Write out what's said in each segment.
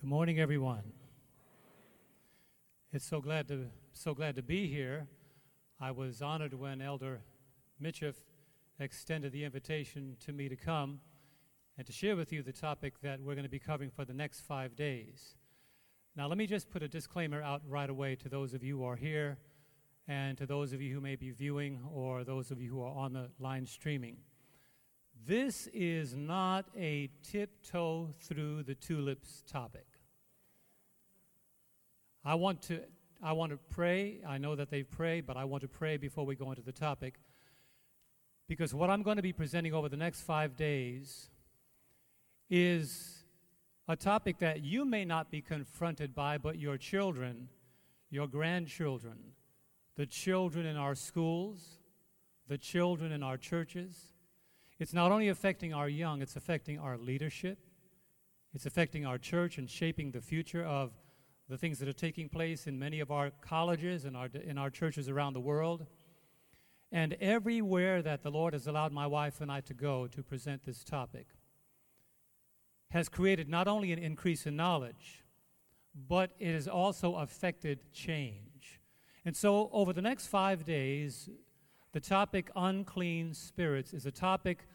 Good morning, everyone. It's so glad to be here. I was honored when Elder Mitchiff extended the invitation to me to come and to share with you the topic that we're going to be covering for the next 5 days. Now, let me just put a disclaimer out right away to those of you who are here and to those of you who may be viewing or those of you who are on the line streaming. This is not a tiptoe through the tulips topic. I want to pray. I know that they've prayed, but I want to pray before we go into the topic, because what I'm going to be presenting over the next 5 days is a topic that you may not be confronted by, but your children, your grandchildren, the children in our schools, the children in our churches. It's not only affecting our young, it's affecting our leadership. It's affecting our church and shaping the future of the things that are taking place in many of our colleges and in our churches around the world. And everywhere that the Lord has allowed my wife and I to go to present this topic has created not only an increase in knowledge, but it has also affected change. And so over the next 5 days, the topic unclean spirits is a topic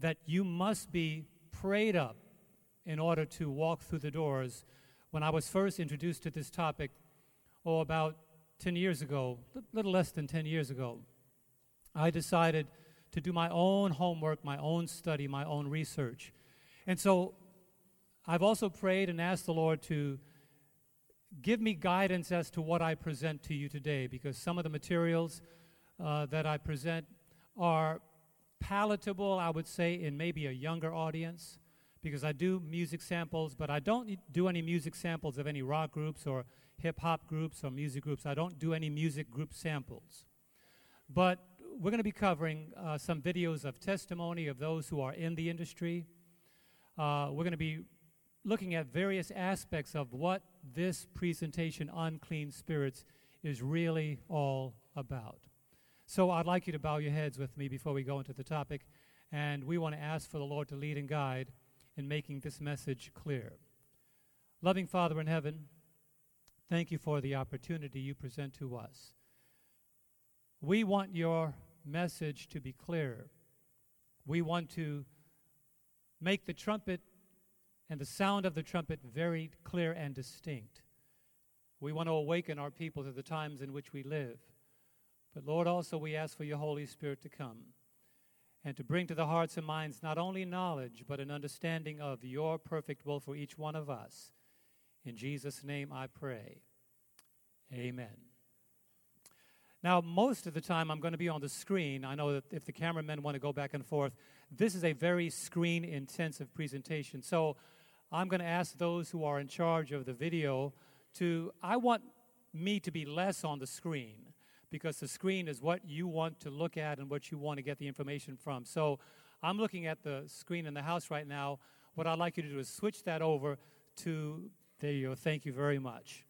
that you must be prayed up in order to walk through the doors. When I was first introduced to this topic, about 10 years ago, a little less than 10 years ago, I decided to do my own homework, my own study, my own research. And so I've also prayed and asked the Lord to give me guidance as to what I present to you today, because some of the materials that I present are palatable, I would say, in maybe a younger audience, because I do music samples, but I don't do any music samples of any rock groups or hip-hop groups or music groups. I don't do any music group samples. But we're going to be covering some videos of testimony of those who are in the industry. We're going to be looking at various aspects of what this presentation, Unclean Spirits, is really all about. So I'd like you to bow your heads with me before we go into the topic, and we want to ask for the Lord to lead and guide in making this message clear. Loving Father in heaven, thank you for the opportunity you present to us. We want your message to be clear. We want to make the trumpet and the sound of the trumpet very clear and distinct. We want to awaken our people to the times in which we live. But Lord, also we ask for your Holy Spirit to come and to bring to the hearts and minds not only knowledge, but an understanding of your perfect will for each one of us. In Jesus' name I pray. Amen. Now, most of the time I'm going to be on the screen. I know that if the cameramen want to go back and forth, this is a very screen-intensive presentation. So I'm going to ask those who are in charge of the video I want me to be less on the screen, because the screen is what you want to look at and what you want to get the information from. So I'm looking at the screen in the house right now. What I'd like you to do is switch that over to, there you go, thank you very much.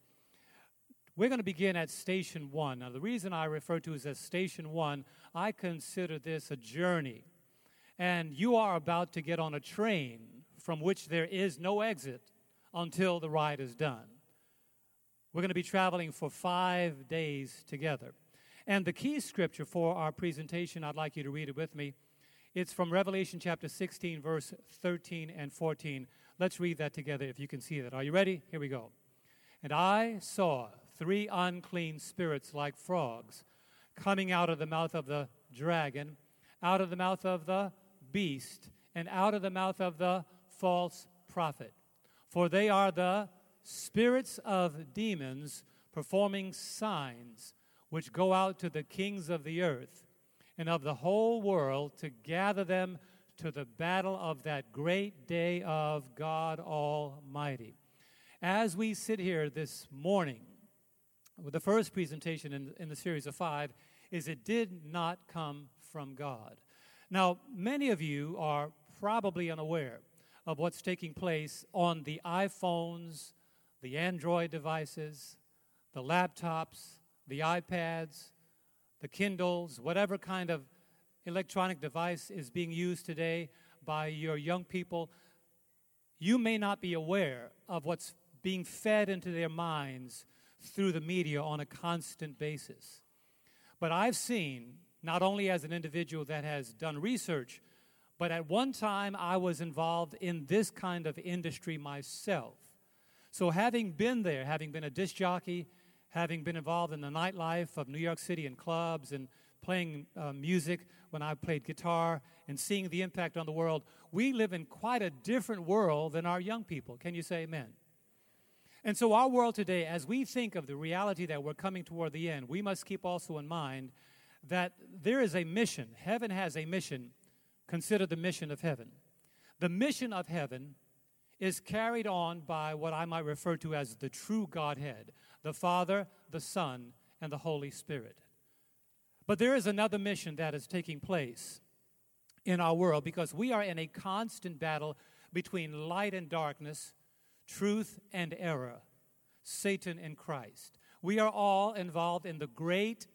We're going to begin at Station 1. Now, the reason I refer to it as Station 1, I consider this a journey. And you are about to get on a train from which there is no exit until the ride is done. We're going to be traveling for 5 days together. And the key scripture for our presentation, I'd like you to read it with me. It's from Revelation chapter 16, verse 13 and 14. Let's read that together if you can see that. Are you ready? Here we go. And I saw three unclean spirits like frogs coming out of the mouth of the dragon, out of the mouth of the beast, and out of the mouth of the false prophet. For they are the spirits of demons performing signs, which go out to the kings of the earth and of the whole world to gather them to the battle of that great day of God Almighty. As we sit here this morning, the first presentation in the series of five is It Did Not Come From God. Now, many of you are probably unaware of what's taking place on the iPhones, the Android devices, the laptops, the iPads, the Kindles, whatever kind of electronic device is being used today by your young people. You may not be aware of what's being fed into their minds through the media on a constant basis. But I've seen, not only as an individual that has done research, but at one time I was involved in this kind of industry myself. So having been there, having been a disc jockey, having been involved in the nightlife of New York City and clubs and playing music when I played guitar and seeing the impact on the world, we live in quite a different world than our young people. Can you say amen? And so our world today, as we think of the reality that we're coming toward the end, we must keep also in mind that there is a mission. Heaven has a mission. Consider the mission of heaven. The mission of heaven is carried on by what I might refer to as the true Godhead, the Father, the Son, and the Holy Spirit. But there is another mission that is taking place in our world because we are in a constant battle between light and darkness, truth and error, Satan and Christ. We are all involved in the great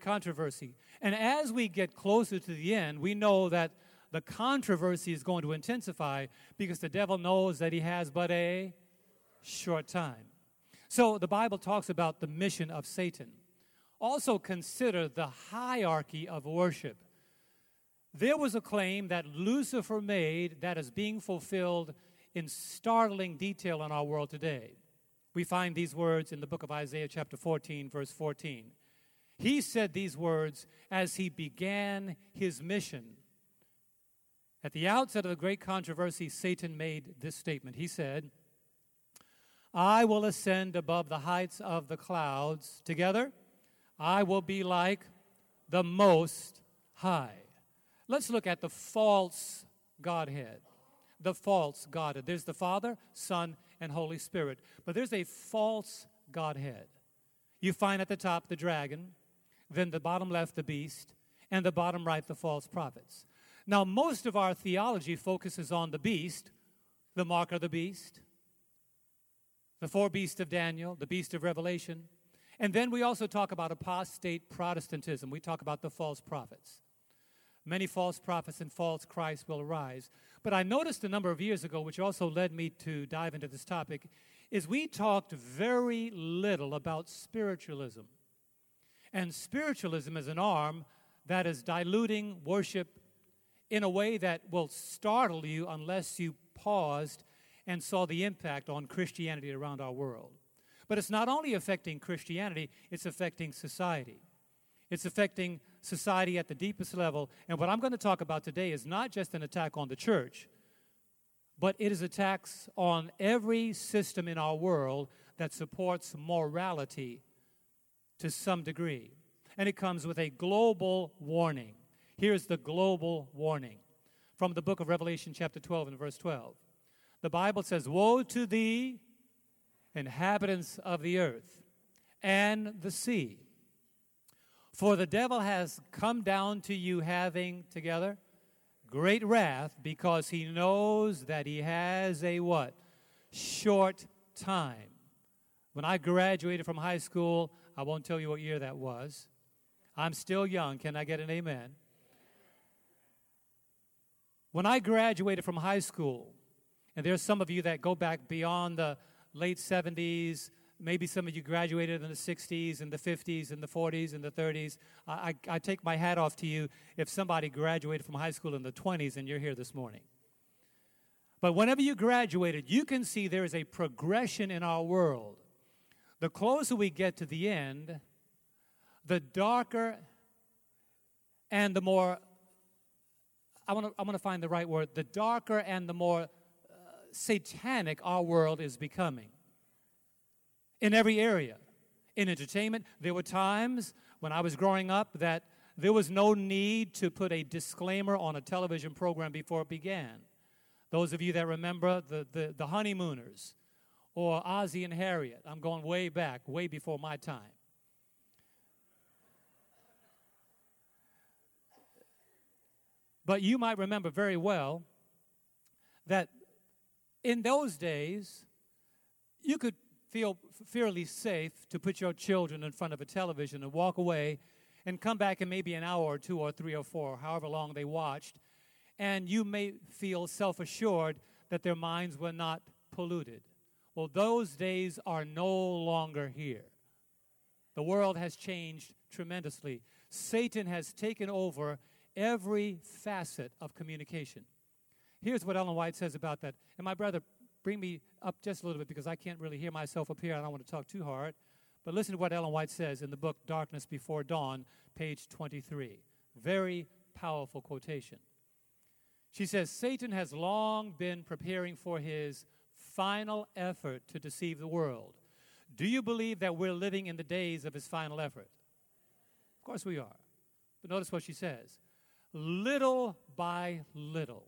controversy. And as we get closer to the end, we know that the controversy is going to intensify because the devil knows that he has but a short time. So the Bible talks about the mission of Satan. Also consider the hierarchy of worship. There was a claim that Lucifer made that is being fulfilled in startling detail in our world today. We find these words in the book of Isaiah chapter 14, verse 14. He said these words as he began his mission. At the outset of the great controversy, Satan made this statement. He said, I will ascend above the heights of the clouds. Together, I will be like the Most High. Let's look at the false Godhead. The false Godhead. There's the Father, Son, and Holy Spirit. But there's a false Godhead. You find at the top the dragon, then the bottom left the beast, and the bottom right the false prophets. Now, most of our theology focuses on the beast, the mark of the beast, the four beasts of Daniel, the beast of Revelation. And then we also talk about apostate Protestantism. We talk about the false prophets. Many false prophets and false Christs will arise. But I noticed a number of years ago, which also led me to dive into this topic, is we talked very little about spiritualism. And spiritualism is an arm that is diluting worship in a way that will startle you unless you paused and saw the impact on Christianity around our world. But it's not only affecting Christianity, it's affecting society. It's affecting society at the deepest level. And what I'm going to talk about today is not just an attack on the church, but it is attacks on every system in our world that supports morality to some degree. And it comes with a global warning. Here's the global warning from the book of Revelation chapter 12 and verse 12. The Bible says, woe to thee, inhabitants of the earth and the sea, for the devil has come down to you having, together, great wrath, because he knows that he has a what? Short time. When I graduated from high school, I won't tell you what year that was. I'm still young. Can I get an amen? When I graduated from high school, and there's some of you that go back beyond the late 70s. Maybe some of you graduated in the 60s and the 50s and the 40s and the 30s. I take my hat off to you if somebody graduated from high school in the 20s and you're here this morning. But whenever you graduated, you can see there is a progression in our world. The closer we get to the end, the darker and the more, I want to find the right word, the darker and the more satanic our world is becoming in every area. In entertainment, there were times when I was growing up that there was no need to put a disclaimer on a television program before it began. Those of you that remember the Honeymooners or Ozzie and Harriet, I'm going way back, way before my time. But you might remember very well that in those days, you could feel fairly safe to put your children in front of a television and walk away and come back in maybe an hour or two or three or four, however long they watched, and you may feel self-assured that their minds were not polluted. Well, those days are no longer here. The world has changed tremendously. Satan has taken over every facet of communication. Here's what Ellen White says about that. And my brother, bring me up just a little bit because I can't really hear myself up here. I don't want to talk too hard. But listen to what Ellen White says in the book Darkness Before Dawn, page 23. Very powerful quotation. She says, Satan has long been preparing for his final effort to deceive the world. Do you believe that we're living in the days of his final effort? Of course we are. But notice what she says. Little by little,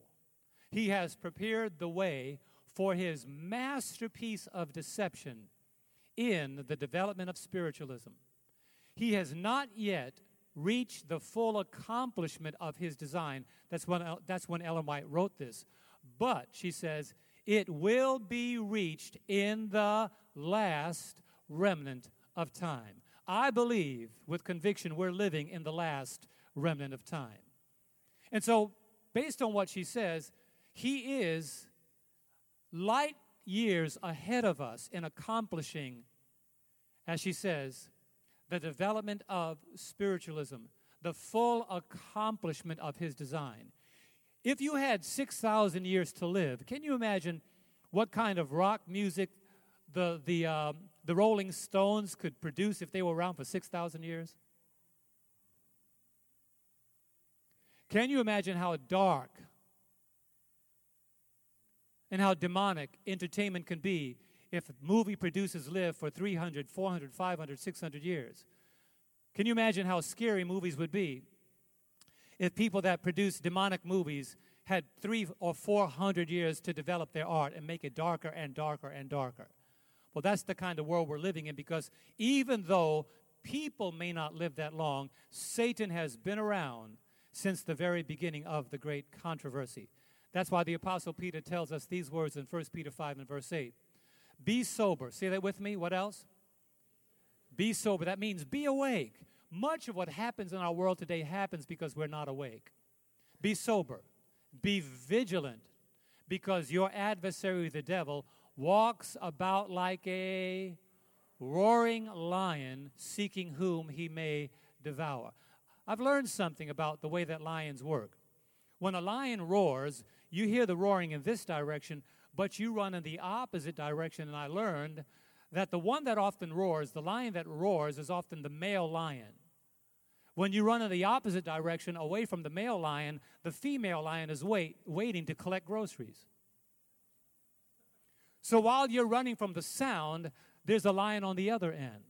he has prepared the way for his masterpiece of deception in the development of spiritualism. He has not yet reached the full accomplishment of his design. That's when Ellen White wrote this. But, she says, it will be reached in the last remnant of time. I believe with conviction we're living in the last remnant of time. And so, based on what she says, he is light years ahead of us in accomplishing, as she says, the development of spiritualism, the full accomplishment of his design. If you had 6,000 years to live, can you imagine what kind of rock music the Rolling Stones could produce if they were around for 6,000 years? Can you imagine how dark and how demonic entertainment can be if movie producers live for 300, 400, 500, 600 years? Can you imagine how scary movies would be if people that produce demonic movies had 300 or 400 years to develop their art and make it darker and darker and darker? Well, that's the kind of world we're living in, because even though people may not live that long, Satan has been around since the very beginning of the great controversy. That's why the Apostle Peter tells us these words in 1 Peter 5 and verse 8. Be sober. Say that with me. What else? Be sober. That means be awake. Much of what happens in our world today happens because we're not awake. Be sober. Be vigilant, because your adversary, the devil, walks about like a roaring lion, seeking whom he may devour. I've learned something about the way that lions work. When a lion roars, you hear the roaring in this direction, but you run in the opposite direction, and I learned that the one that often roars, the lion that roars, is often the male lion. When you run in the opposite direction, away from the male lion, the female lion is waiting to collect groceries. So while you're running from the sound, there's a lion on the other end,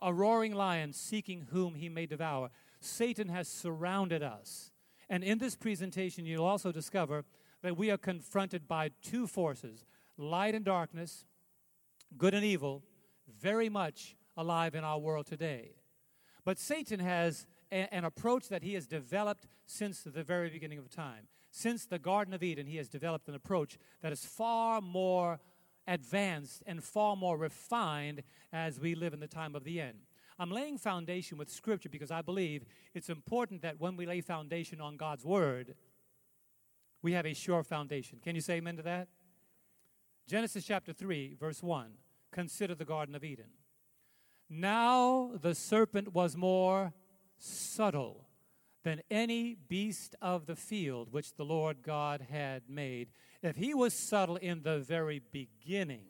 a roaring lion seeking whom he may devour. Satan has surrounded us. And in this presentation, you'll also discover that we are confronted by two forces, light and darkness, good and evil, very much alive in our world today. But Satan has an approach that he has developed since the very beginning of time. Since the Garden of Eden, he has developed an approach that is far more advanced and far more refined as we live in the time of the end. I'm laying foundation with Scripture because I believe it's important that when we lay foundation on God's Word, we have a sure foundation. Can you say amen to that? Genesis chapter 3, verse 1. Consider the Garden of Eden. Now the serpent was more subtle than any beast of the field which the Lord God had made. If he was subtle in the very beginning,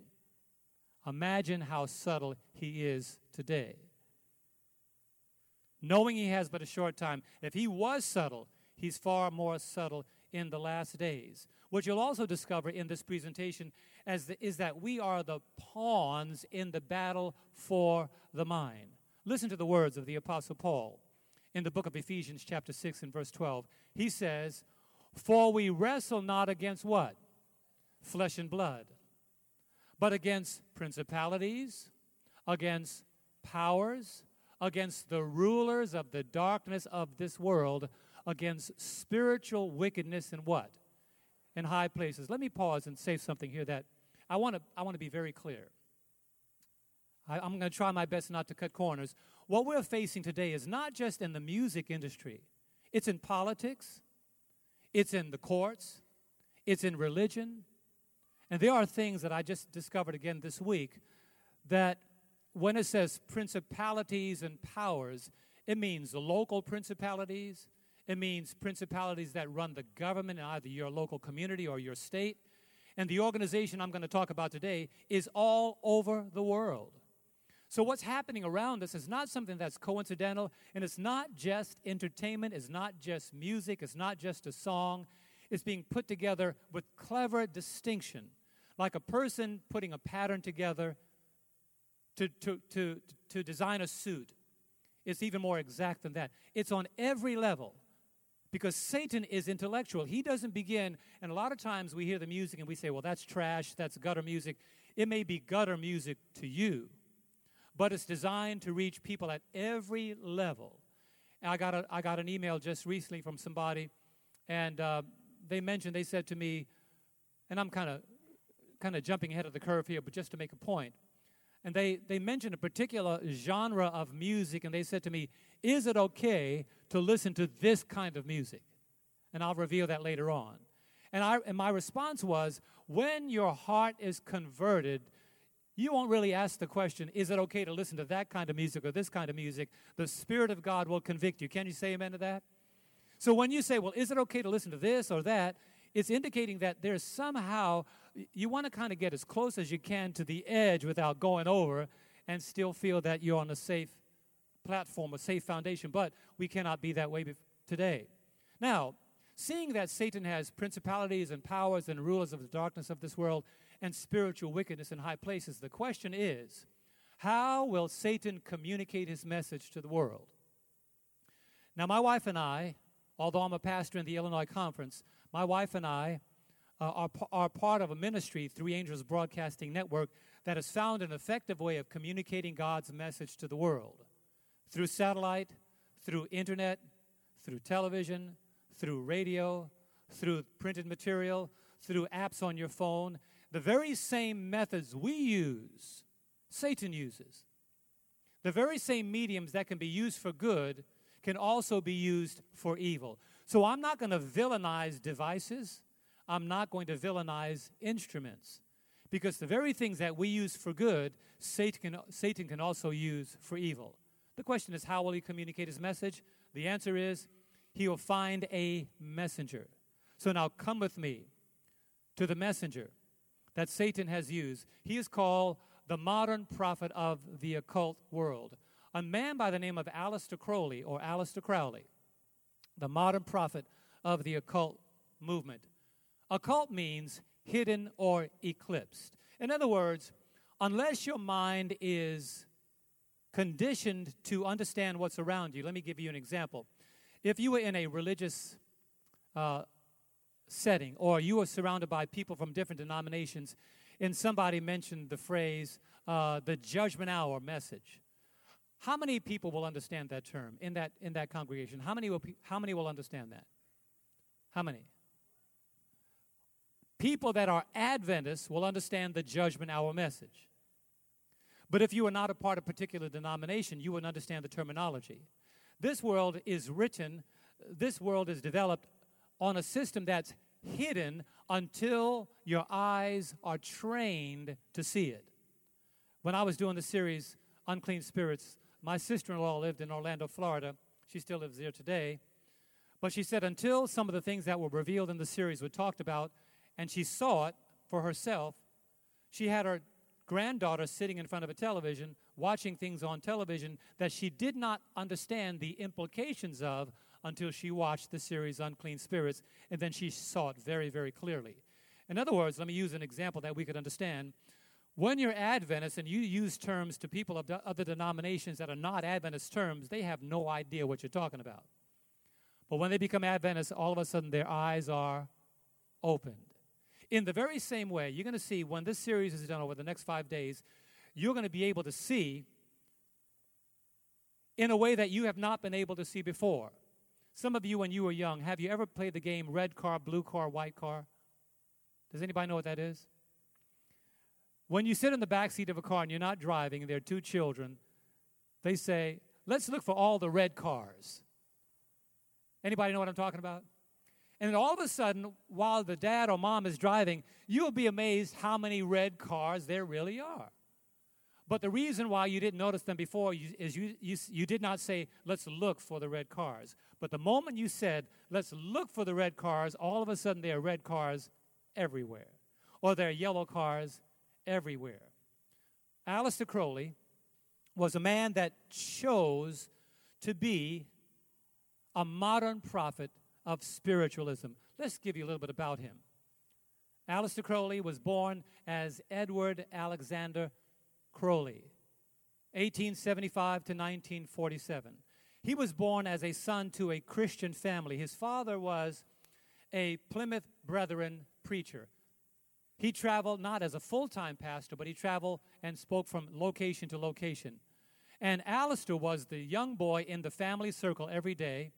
imagine how subtle he is today. Knowing he has but a short time, if he was subtle, he's far more subtle in the last days. What you'll also discover in this presentation is that we are the pawns in the battle for the mind. Listen to the words of the Apostle Paul in the book of Ephesians chapter 6 and verse 12. He says, "For we wrestle not against what? Flesh and blood, but against principalities, against powers, against the rulers of the darkness of this world, against spiritual wickedness in what? In high places." Let me pause and say something here that I want to be very clear. I'm going to try my best not to cut corners. What we're facing today is not just in the music industry. It's in politics. It's in the courts. It's in religion. And there are things that I just discovered again this week that when it says principalities and powers, it means the local principalities. It means principalities that run the government in either your local community or your state. And the organization I'm going to talk about today is all over the world. So what's happening around us is not something that's coincidental, and it's not just entertainment, it's not just music, it's not just a song. It's being put together with clever distinction, like a person putting a pattern together to design a suit. It's even more exact than that. It's on every level, because Satan is intellectual. He doesn't begin, and a lot of times we hear the music and we say, well, that's trash, that's gutter music. It may be gutter music to you, but it's designed to reach people at every level. And I got an email just recently from somebody, and they said to me, and I'm kind of jumping ahead of the curve here, but just to make a point. And they mentioned a particular genre of music, and they said to me, is it okay to listen to this kind of music? And I'll reveal that later on. And my response was, when your heart is converted, you won't really ask the question, is it okay to listen to that kind of music or this kind of music? The Spirit of God will convict you. Can you say amen to that? So when you say, well, is it okay to listen to this or that, it's indicating that there's somehow, you want to kind of get as close as you can to the edge without going over and still feel that you're on a safe platform, a safe foundation, but we cannot be that way today. Now, seeing that Satan has principalities and powers and rulers of the darkness of this world, and spiritual wickedness in high places. The question is, how will Satan communicate his message to the world? Now, my wife and I, although I'm a pastor in the Illinois Conference, my wife and I are part of a ministry, Three Angels Broadcasting Network, that has found an effective way of communicating God's message to the world through satellite, through internet, through television, through radio, through printed material, through apps on your phone. The very same methods we use, Satan uses. The very same mediums that can be used for good can also be used for evil. So I'm not going to villainize devices. I'm not going to villainize instruments. Because the very things that we use for good, Satan can also use for evil. The question is, how will he communicate his message? The answer is, he will find a messenger. So now come with me to the messenger that Satan has used. He is called the modern prophet of the occult world. A man by the name of Aleister Crowley, or Aleister Crowley, the modern prophet of the occult movement. Occult means hidden or eclipsed. In other words, unless your mind is conditioned to understand what's around you, let me give you an example. If you were in a religious setting, or you are surrounded by people from different denominations, and somebody mentioned the phrase, the judgment hour message. How many people will understand that term in that congregation? How many will understand that? How many? People that are Adventists will understand the judgment hour message. But if you are not a part of a particular denomination, you wouldn't understand the terminology. This world is developed on a system that's hidden until your eyes are trained to see it. When I was doing the series, Unclean Spirits, my sister-in-law lived in Orlando, Florida. She still lives there today. But she said until some of the things that were revealed in the series were talked about, and she saw it for herself, she had her granddaughter sitting in front of a television, watching things on television that she did not understand the implications of until she watched the series Unclean Spirits, and then she saw it very, very clearly. In other words, let me use an example that we could understand. When you're Adventist and you use terms to people of other denominations that are not Adventist terms, they have no idea what you're talking about. But when they become Adventist, all of a sudden their eyes are opened. In the very same way, you're going to see when this series is done over the next 5 days, you're going to be able to see in a way that you have not been able to see before. Some of you, when you were young, have you ever played the game red car, blue car, white car? Does anybody know what that is? When you sit in the back seat of a car and you're not driving and there are two children, they say, let's look for all the red cars. Anybody know what I'm talking about? And then all of a sudden, while the dad or mom is driving, you'll be amazed how many red cars there really are. But the reason why you didn't notice them before is you did not say, let's look for the red cars. But the moment you said, let's look for the red cars, all of a sudden there are red cars everywhere. Or there are yellow cars everywhere. Aleister Crowley was a man that chose to be a modern prophet of spiritualism. Let's give you a little bit about him. Aleister Crowley was born as Edward Alexander Crowley, 1875 to 1947. He was born as a son to a Christian family. His father was a Plymouth Brethren preacher. He traveled not as a full-time pastor, but he traveled and spoke from location to location. And Aleister was the young boy in the family circle every day.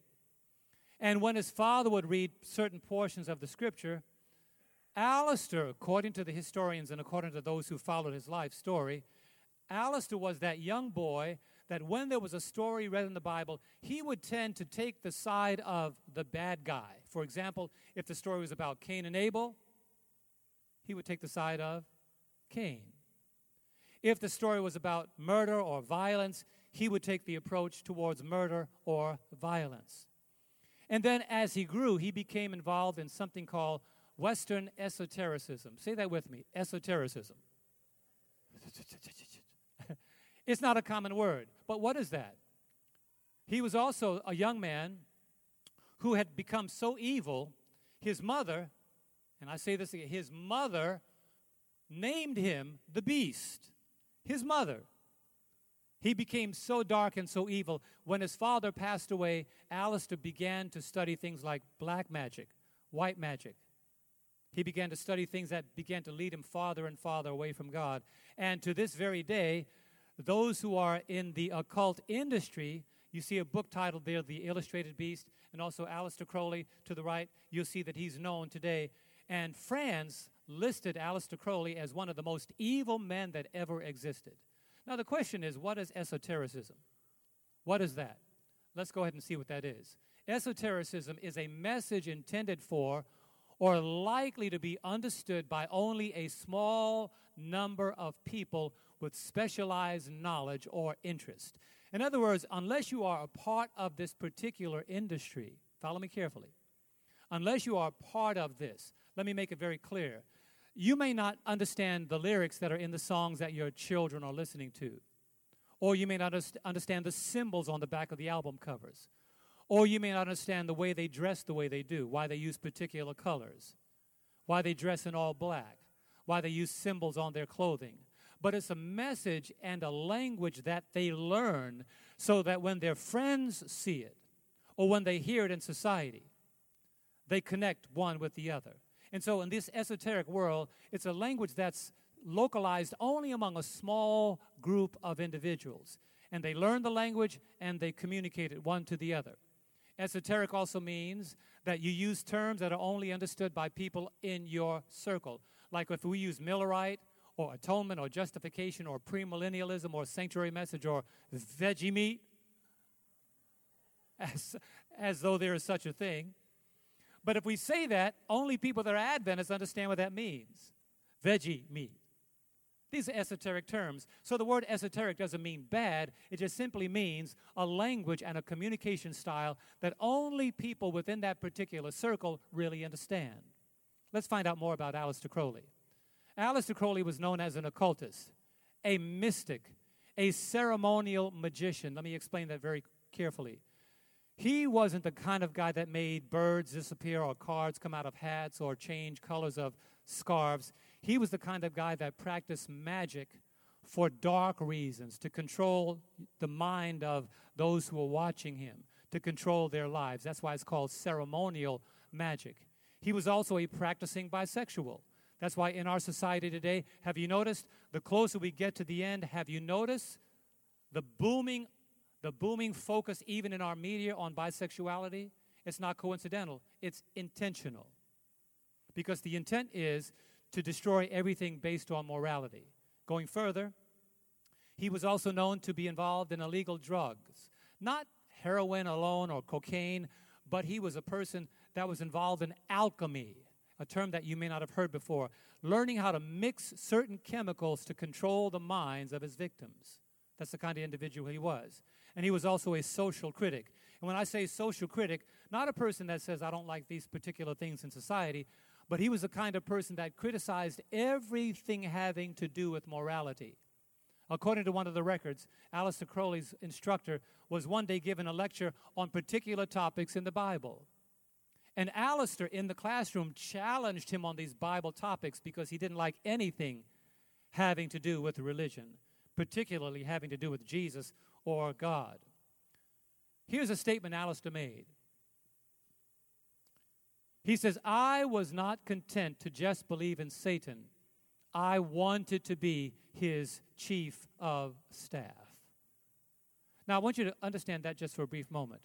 And when his father would read certain portions of the Scripture, Aleister, according to the historians and according to those who followed his life story, Aleister was that young boy that when there was a story read in the Bible, he would tend to take the side of the bad guy. For example, if the story was about Cain and Abel, he would take the side of Cain. If the story was about murder or violence, he would take the approach towards murder or violence. And then as he grew, he became involved in something called Western esotericism. Say that with me, esotericism. It's not a common word, but what is that? He was also a young man who had become so evil, his mother, and I say this again, his mother named him the Beast. His mother. He became so dark and so evil. When his father passed away, Aleister began to study things like black magic, white magic. He began to study things that began to lead him farther and farther away from God. And to this very day, those who are in the occult industry, you see a book titled there, The Illustrated Beast, and also Aleister Crowley to the right. You'll see that he's known today. And France listed Aleister Crowley as one of the most evil men that ever existed. Now, the question is, what is esotericism? What is that? Let's go ahead and see what that is. Esotericism is a message intended for or likely to be understood by only a small number of people with specialized knowledge or interest. In other words, unless you are a part of this particular industry, follow me carefully, unless you are part of this, let me make it very clear. You may not understand the lyrics that are in the songs that your children are listening to. Or you may not understand the symbols on the back of the album covers. Or you may not understand the way they dress the way they do, why they use particular colors, why they dress in all black, why they use symbols on their clothing. But it's a message and a language that they learn so that when their friends see it or when they hear it in society, they connect one with the other. And so in this esoteric world, it's a language that's localized only among a small group of individuals. And they learn the language and they communicate it one to the other. Esoteric also means that you use terms that are only understood by people in your circle. Like if we use Millerite or atonement or justification or premillennialism or sanctuary message or veggie meat, as though there is such a thing. But if we say that, only people that are Adventists understand what that means. Veggie meat. These are esoteric terms. So the word esoteric doesn't mean bad. It just simply means a language and a communication style that only people within that particular circle really understand. Let's find out more about Aleister Crowley. Aleister Crowley was known as an occultist, a mystic, a ceremonial magician. Let me explain that very carefully. He wasn't the kind of guy that made birds disappear or cards come out of hats or change colors of scarves. He was the kind of guy that practiced magic for dark reasons, to control the mind of those who were watching him, to control their lives. That's why it's called ceremonial magic. He was also a practicing bisexual. That's why in our society today, have you noticed, the closer we get to the end, have you noticed the booming focus even in our media on bisexuality? It's not coincidental. It's intentional. Because the intent is to destroy everything based on morality. Going further, he was also known to be involved in illegal drugs. Not heroin alone or cocaine, but he was a person that was involved in alchemy, a term that you may not have heard before, learning how to mix certain chemicals to control the minds of his victims. That's the kind of individual he was. And he was also a social critic. And when I say social critic, not a person that says, I don't like these particular things in society, but he was the kind of person that criticized everything having to do with morality. According to one of the records, Aleister Crowley's instructor was one day given a lecture on particular topics in the Bible. And Aleister, in the classroom, challenged him on these Bible topics because he didn't like anything having to do with religion, particularly having to do with Jesus or God. Here's a statement Aleister made. He says, I was not content to just believe in Satan. I wanted to be his chief of staff. Now, I want you to understand that just for a brief moment.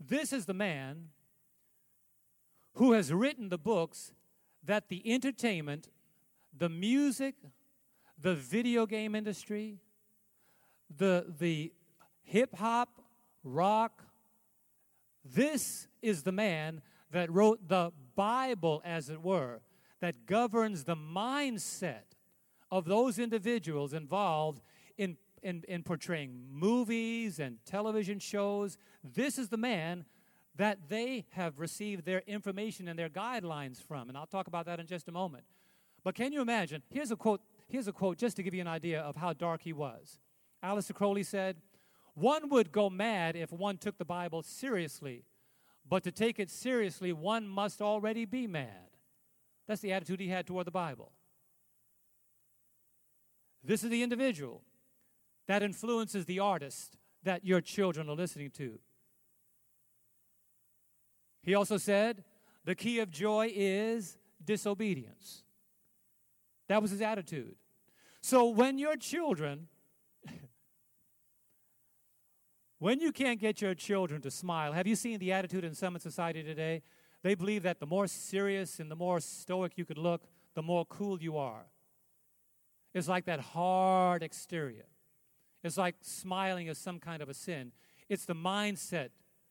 This is the man who has written the books that the entertainment, the music, the video game industry, the hip-hop, rock. This is the man that wrote the Bible, as it were, that governs the mindset of those individuals involved in portraying movies and television shows. This is the man that they have received their information and their guidelines from. And I'll talk about that in just a moment. But can you imagine? Here's a quote just to give you an idea of how dark he was. Aleister Crowley said, one would go mad if one took the Bible seriously, but to take it seriously, one must already be mad. That's the attitude he had toward the Bible. This is the individual that influences the artist that your children are listening to. He also said, the key of joy is disobedience. That was his attitude. So when your children, when you can't get your children to smile, have you seen the attitude in some society today? They believe that the more serious and the more stoic you could look, the more cool you are. It's like that hard exterior. It's like smiling is some kind of a sin. It's the mindset.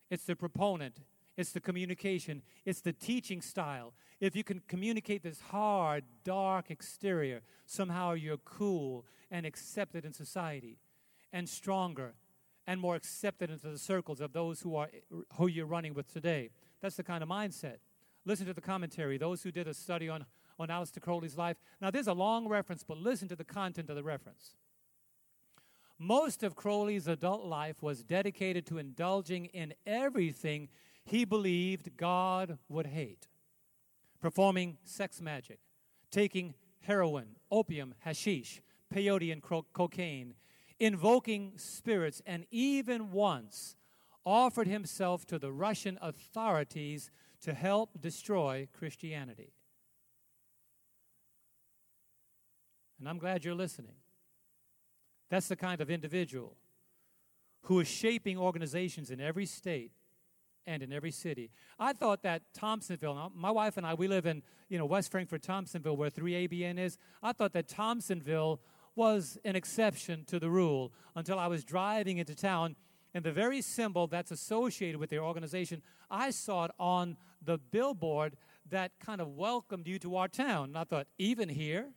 It's the proponent. It's the communication. It's the teaching style. If you can communicate this hard, dark exterior, somehow you're cool and accepted in society and stronger and more accepted into the circles of those who you're running with today. That's the kind of mindset. Listen to the commentary, those who did a study on Aleister Crowley's life. Now, there's a long reference, but listen to the content of the reference. Most of Crowley's adult life was dedicated to indulging in everything he believed God would hate. Performing sex magic, taking heroin, opium, hashish, peyote and cocaine, invoking spirits, and even once offered himself to the Russian authorities to help destroy Christianity. And I'm glad you're listening. That's the kind of individual who is shaping organizations in every state and in every city. I thought that Thompsonville, my wife and I, we live in West Frankfort, Thompsonville, where 3ABN is. I thought that Thompsonville was an exception to the rule until I was driving into town, and the very symbol that's associated with their organization, I saw it on the billboard that kind of welcomed you to our town. And I thought, even here,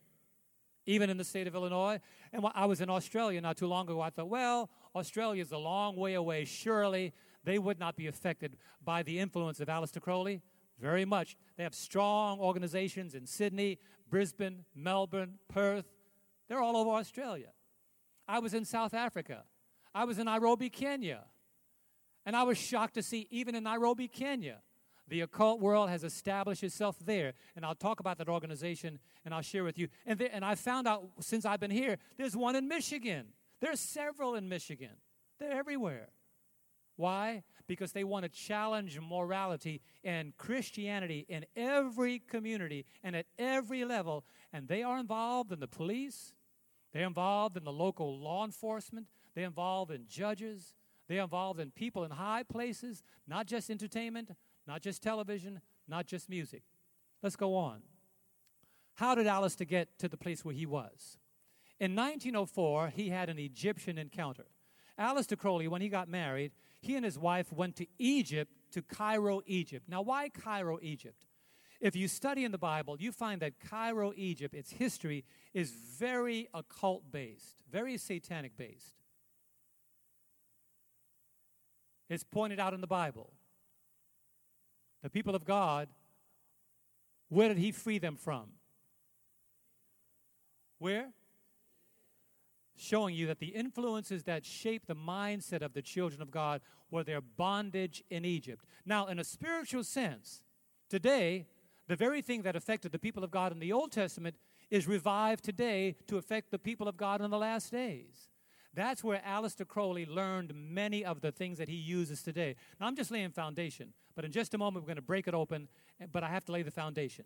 even in the state of Illinois? And I was in Australia not too long ago. I thought, well, Australia's a long way away. Surely they would not be affected by the influence of Aleister Crowley very much. They have strong organizations in Sydney, Brisbane, Melbourne, Perth. They're all over Australia. I was in South Africa. I was in Nairobi, Kenya, and I was shocked to see, even in Nairobi, Kenya, the occult world has established itself there, and I'll talk about that organization, and I'll share with you. And I found out, since I've been here, there's one in Michigan. There's several in Michigan. They're everywhere. Why? Because they want to challenge morality and Christianity in every community and at every level, and they are involved in the police. They're involved in the local law enforcement. They're involved in judges. They're involved in people in high places, not just entertainment, not just television, not just music. Let's go on. How did Aleister get to the place where he was? In 1904, he had an Egyptian encounter. Aleister Crowley, when he got married, he and his wife went to Egypt to Cairo, Egypt. Now, why Cairo, Egypt? If you study in the Bible, you find that Cairo, Egypt, its history is very occult-based, very satanic-based. It's pointed out in the Bible. The people of God, where did he free them from? Where? Showing you that the influences that shape the mindset of the children of God were their bondage in Egypt. Now, in a spiritual sense, today, the very thing that affected the people of God in the Old Testament is revived today to affect the people of God in the last days. That's where Aleister Crowley learned many of the things that he uses today. Now, I'm just laying foundation, but in just a moment, we're going to break it open, but I have to lay the foundation.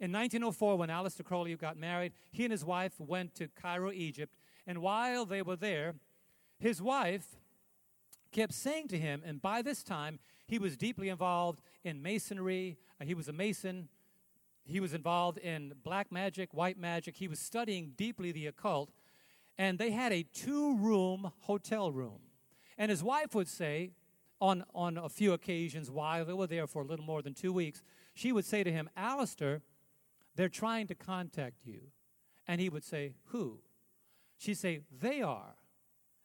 In 1904, when Aleister Crowley got married, he and his wife went to Cairo, Egypt, and while they were there, his wife kept saying to him, and by this time, he was deeply involved in masonry. He was a mason. He was involved in black magic, white magic. He was studying deeply the occult. And they had a two-room hotel room. And his wife would say, on a few occasions while they were there for a little more than 2 weeks, she would say to him, Aleister, they're trying to contact you. And he would say, who? She'd say, they are.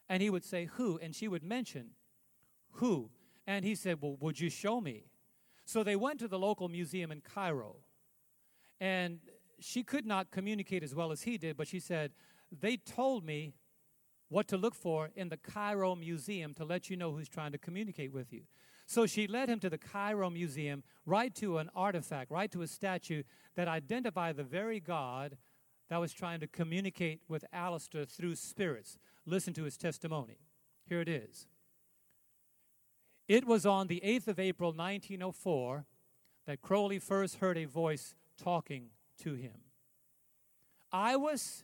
And he would say, who? And she would mention, who? And he said, well, would you show me? So they went to the local museum in Cairo. And she could not communicate as well as he did, but she said, they told me what to look for in the Cairo Museum to let you know who's trying to communicate with you. So she led him to the Cairo Museum, right to an artifact, right to a statue that identified the very God that was trying to communicate with Aleister through spirits. Listen to his testimony. Here it is. It was on the 8th of April, 1904, that Crowley first heard a voice talking to him. I was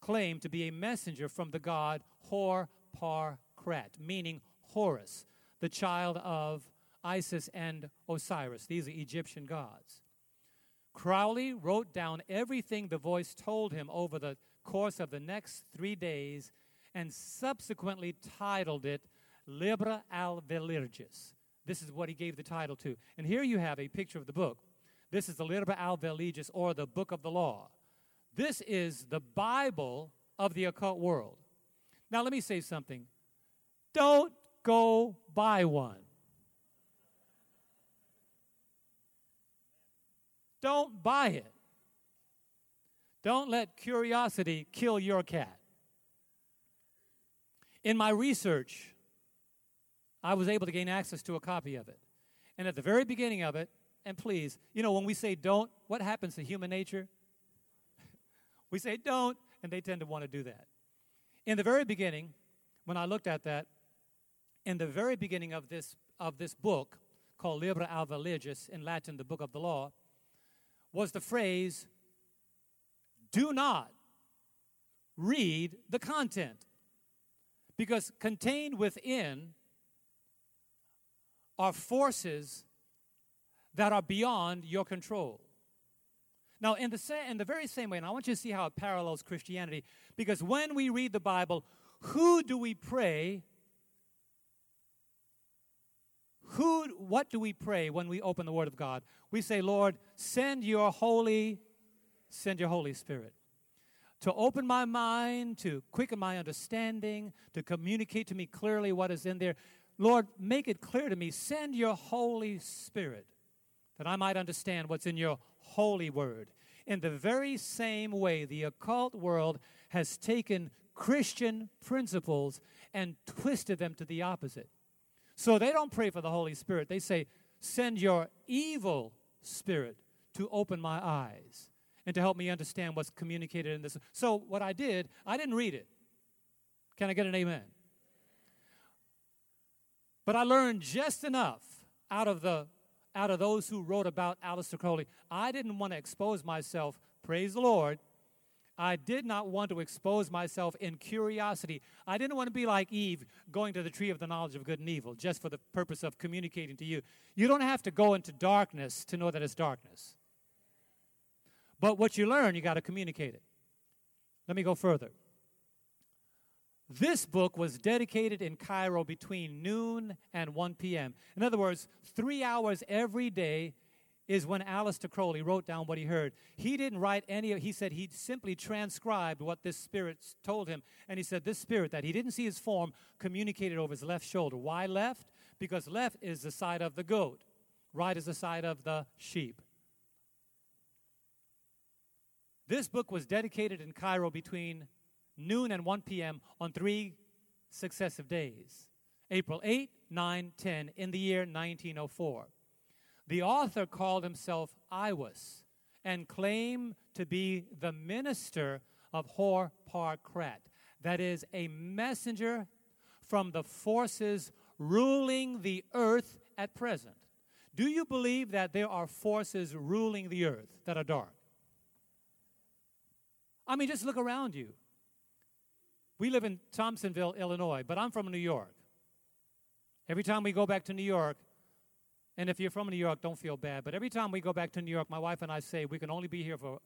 claimed to be a messenger from the god Hor-par-Krat, meaning Horus, the child of Isis and Osiris. These are Egyptian gods. Crowley wrote down everything the voice told him over the course of the next 3 days and subsequently titled it Liber AL vel Legis. This is what he gave the title to. And here you have a picture of the book. This is the Liber AL vel Legis, or the Book of the Law. This is the Bible of the occult world. Now, let me say something. Don't go buy one. Don't buy it. Don't let curiosity kill your cat. In my research, I was able to gain access to a copy of it. And at the very beginning of it, and please, you know, when we say don't, what happens to human nature? We say don't, and they tend to want to do that. In the very beginning, when I looked at that, in the very beginning of this book, called Liber AL vel Legis, in Latin, the Book of the Law, was the phrase, do not read the content. Because contained within are forces that are beyond your control. Now, in the very same way, and I want you to see how it parallels Christianity, because when we read the Bible, who do we pray? What do we pray when we open the Word of God? We say, Lord, send your Holy Spirit to open my mind, to quicken my understanding, to communicate to me clearly what is in there. Lord, make it clear to me, send your Holy Spirit that I might understand what's in your holy word. In the very same way, the occult world has taken Christian principles and twisted them to the opposite. So they don't pray for the Holy Spirit. They say, send your evil spirit to open my eyes and to help me understand what's communicated in this. So what I did, I didn't read it. Can I get an amen? But I learned just enough out of those who wrote about Aleister Crowley. I didn't want to expose myself, praise the Lord. I did not want to expose myself in curiosity. I didn't want to be like Eve going to the tree of the knowledge of good and evil just for the purpose of communicating to you. You don't have to go into darkness to know that it's darkness. But what you learn, you got to communicate it. Let me go further. This book was dedicated in Cairo between noon and 1 p.m. In other words, 3 hours every day is when Aleister Crowley wrote down what he heard. He didn't write any of it. He said he simply transcribed what this spirit told him. And he said this spirit that he didn't see his form communicated over his left shoulder. Why left? Because left is the side of the goat. Right is the side of the sheep. This book was dedicated in Cairo between noon and 1 p.m. on 3 successive days, April 8, 9, 10, in the year 1904. The author called himself Isis and claimed to be the minister of Hor-par-Krat, that is, a messenger from the forces ruling the earth at present. Do you believe that there are forces ruling the earth that are dark? I mean, just look around you. We live in Thompsonville, Illinois, but I'm from New York. Every time we go back to New York, and if you're from New York, don't feel bad, but every time we go back to New York, my wife and I say we can only be here for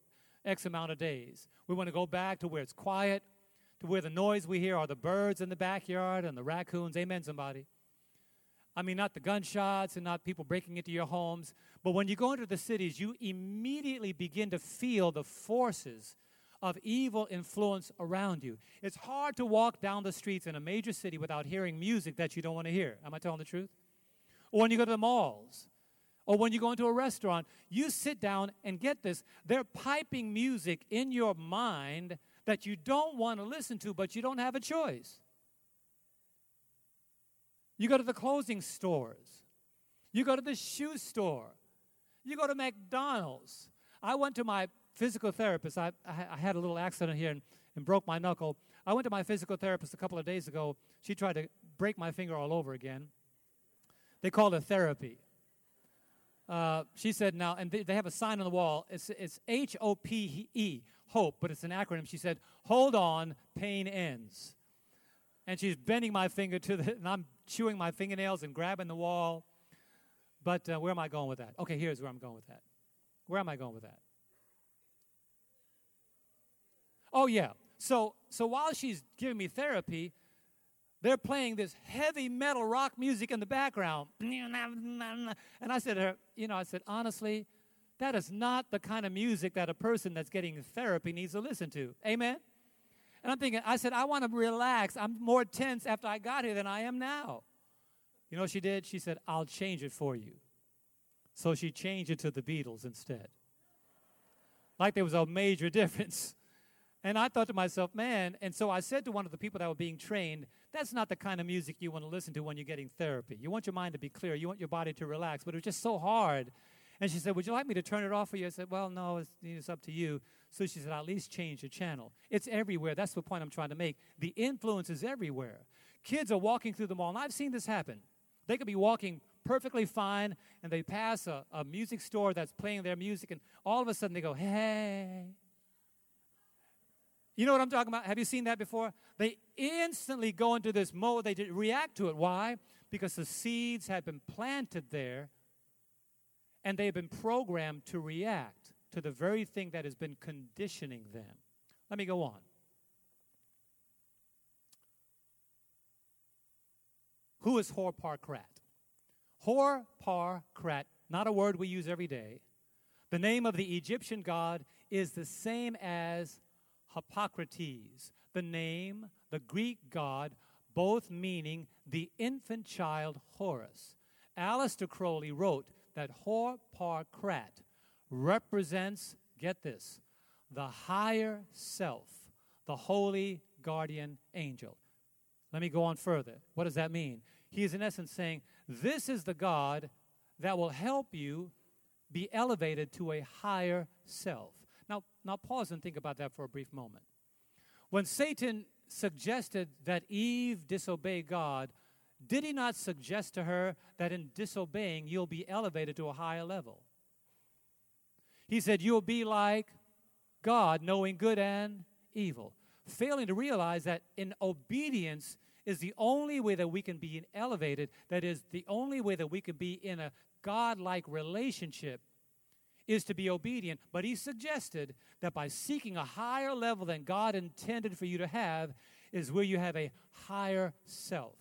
X amount of days. We want to go back to where it's quiet, to where the noise we hear are the birds in the backyard and the raccoons. Amen, somebody. I mean, not the gunshots and not people breaking into your homes, but when you go into the cities, you immediately begin to feel the forces of evil influence around you. It's hard to walk down the streets in a major city without hearing music that you don't want to hear. Am I telling the truth? Or when you go to the malls, or when you go into a restaurant, you sit down and get this. They're piping music in your mind that you don't want to listen to, but you don't have a choice. You go to the clothing stores. You go to the shoe store. You go to McDonald's. I went to my physical therapist. I had a little accident here and broke my knuckle. I went to my physical therapist a couple of days ago. She tried to break my finger all over again. They called it therapy. She said now, and they have a sign on the wall. It's H-O-P-E, hope, but it's an acronym. She said, hold on, pain ends. And she's bending my finger and I'm chewing my fingernails and grabbing the wall. But where am I going with that? Okay, here's where I'm going with that. Where am I going with that? Oh, yeah. So while she's giving me therapy, they're playing this heavy metal rock music in the background. And I said to her, honestly, that is not the kind of music that a person that's getting therapy needs to listen to. Amen? And I'm thinking, I want to relax. I'm more tense after I got here than I am now. You know what she did? She said, I'll change it for you. So she changed it to the Beatles instead. Like there was a major difference. And I thought to myself, man, and so I said to one of the people that were being trained, that's not the kind of music you want to listen to when you're getting therapy. You want your mind to be clear. You want your body to relax. But it was just so hard. And she said, would you like me to turn it off for you? I said, well, no, it's up to you. So she said, I'll at least change the channel. It's everywhere. That's the point I'm trying to make. The influence is everywhere. Kids are walking through the mall, and I've seen this happen. They could be walking perfectly fine, and they pass a music store that's playing their music, and all of a sudden they go, hey. You know what I'm talking about? Have you seen that before? They instantly go into this mode. They react to it. Why? Because the seeds have been planted there, and they've been programmed to react to the very thing that has been conditioning them. Let me go on. Who is Hor-par-Krat? Hor-par-Krat, not a word we use every day. The name of the Egyptian god is the same as Hippocrates, the name, the Greek god, both meaning the infant child Horus. Aleister Crowley wrote that Hor-par-Krat represents, get this, the higher self, the holy guardian angel. Let me go on further. What does that mean? He is in essence saying, this is the god that will help you be elevated to a higher self. Now pause and think about that for a brief moment. When Satan suggested that Eve disobey God, did he not suggest to her that in disobeying you'll be elevated to a higher level? He said you'll be like God, knowing good and evil, failing to realize that in obedience is the only way that we can be elevated, that is the only way that we can be in a God-like relationship is to be obedient. But he suggested that by seeking a higher level than God intended for you to have is where you have a higher self,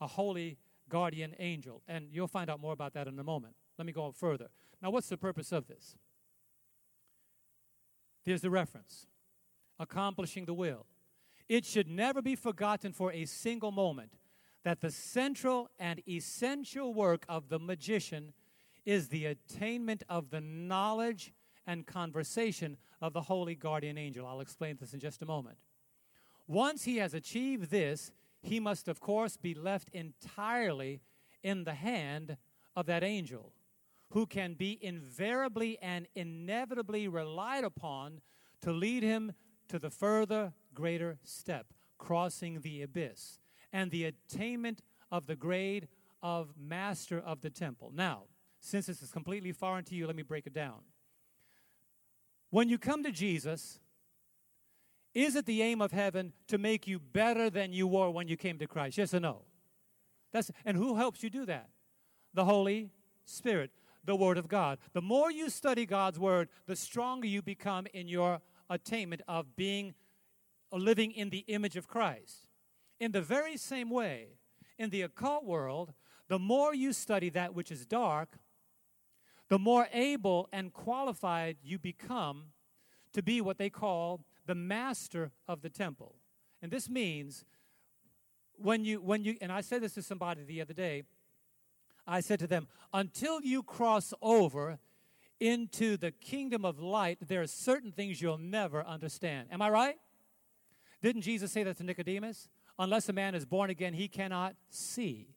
a holy guardian angel. And you'll find out more about that in a moment. Let me go on further. Now, what's the purpose of this? Here's the reference. Accomplishing the will. It should never be forgotten for a single moment that the central and essential work of the magician is the attainment of the knowledge and conversation of the holy guardian angel. I'll explain this in just a moment. Once he has achieved this, he must, of course, be left entirely in the hand of that angel, who can be invariably and inevitably relied upon to lead him to the further greater step, crossing the abyss, and the attainment of the grade of master of the temple. Now, since this is completely foreign to you, let me break it down. When you come to Jesus, is it the aim of heaven to make you better than you were when you came to Christ? Yes or no? And who helps you do that? The Holy Spirit, the Word of God. The more you study God's Word, the stronger you become in your attainment of being living in the image of Christ. In the very same way, in the occult world, the more you study that which is dark, the more able and qualified you become to be what they call the master of the temple. And this means when you and I said this to somebody the other day, I said to them, until you cross over into the kingdom of light, there are certain things you'll never understand. Am I right? Didn't Jesus say that to Nicodemus? Unless a man is born again, he cannot see.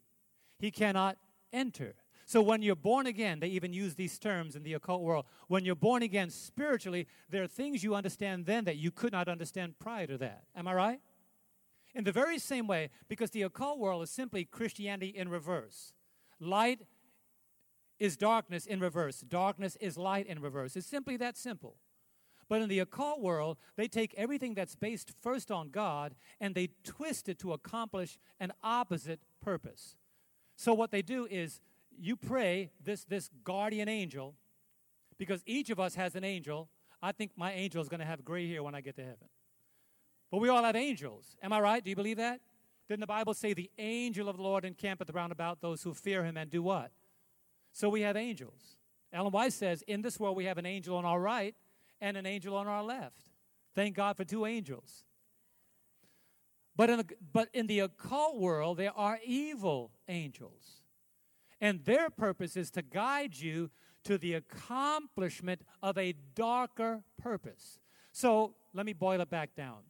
He cannot enter. So when you're born again, they even use these terms in the occult world. When you're born again spiritually, there are things you understand then that you could not understand prior to that. Am I right? In the very same way, because the occult world is simply Christianity in reverse. Light is darkness in reverse. Darkness is light in reverse. It's simply that simple. But in the occult world, they take everything that's based first on God and they twist it to accomplish an opposite purpose. So what they do is you pray this guardian angel, because each of us has an angel. I think my angel is going to have gray hair when I get to heaven. But we all have angels. Am I right? Do you believe that? Didn't the Bible say the angel of the Lord encampeth round about those who fear him and do what? So we have angels. Ellen White says, in this world we have an angel on our right and an angel on our left. Thank God for two angels. But in the occult world, there are evil angels. And their purpose is to guide you to the accomplishment of a darker purpose. So let me boil it back down.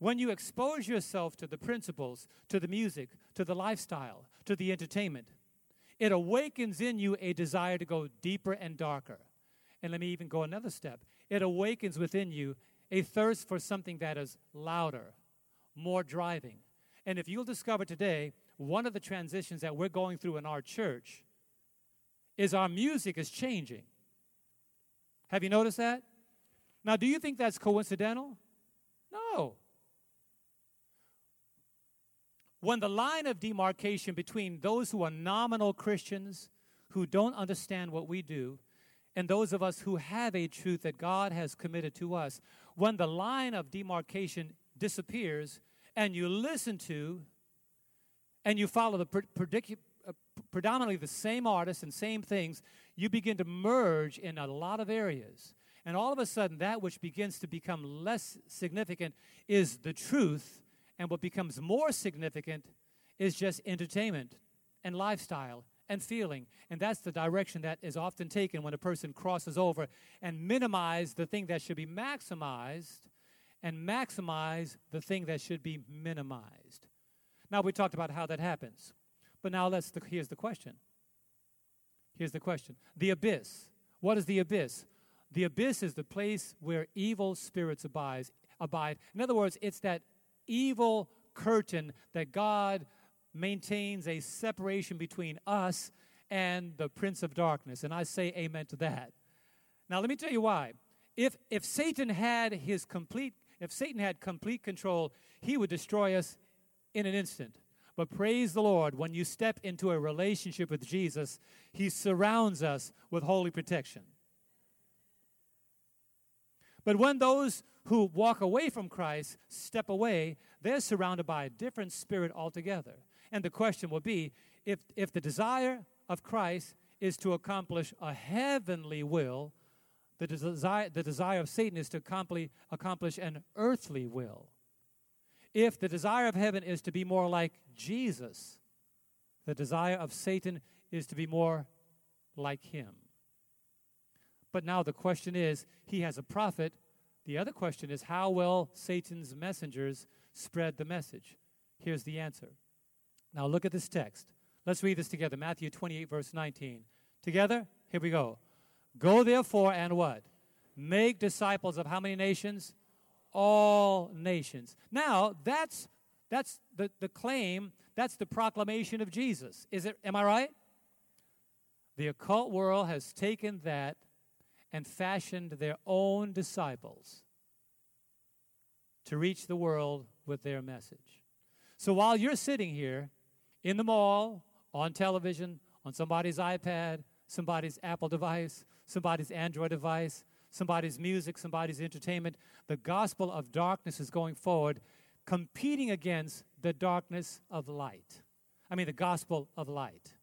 When you expose yourself to the principles, to the music, to the lifestyle, to the entertainment, it awakens in you a desire to go deeper and darker. And let me even go another step. It awakens within you a thirst for something that is louder, more driving. And if you'll discover today, one of the transitions that we're going through in our church is our music is changing. Have you noticed that? Now, do you think that's coincidental? No. When the line of demarcation between those who are nominal Christians, who don't understand what we do, and those of us who have a truth that God has committed to us, when the line of demarcation disappears and you listen to and you follow the predominantly the same artists and same things, you begin to merge in a lot of areas. And all of a sudden, that which begins to become less significant is the truth, and what becomes more significant is just entertainment and lifestyle and feeling. And that's the direction that is often taken when a person crosses over and minimize the thing that should be maximized and maximize the thing that should be minimized. Now, we talked about how that happens. But now here's the question. Here's the question. The abyss. What is the abyss? The abyss is the place where evil spirits abide. In other words, it's that evil curtain that God maintains a separation between us and the prince of darkness. And I say amen to that. Now, let me tell you why. If Satan had complete control, he would destroy us in an instant. But praise the Lord, when you step into a relationship with Jesus, he surrounds us with holy protection. But when those who walk away from Christ, step away, they're surrounded by a different spirit altogether. And the question will be, if the desire of Christ is to accomplish a heavenly will, the desire of Satan is to accomplish an earthly will. If the desire of heaven is to be more like Jesus, the desire of Satan is to be more like him. But now the question is, he has a prophet. The other question is, how will Satan's messengers spread the message? Here's the answer. Now look at this text. Let's read this together. Matthew 28, verse 19. Together? Here we go. Go therefore and what? Make disciples of how many nations? All nations. Now, that's the claim, that's the proclamation of Jesus. Am I right? The occult world has taken that and fashioned their own disciples to reach the world with their message. So while you're sitting here in the mall, on television, on somebody's iPad, somebody's Apple device, somebody's Android device, somebody's music, somebody's entertainment, the gospel of darkness is going forward, competing against the darkness of light. I mean, the gospel of light.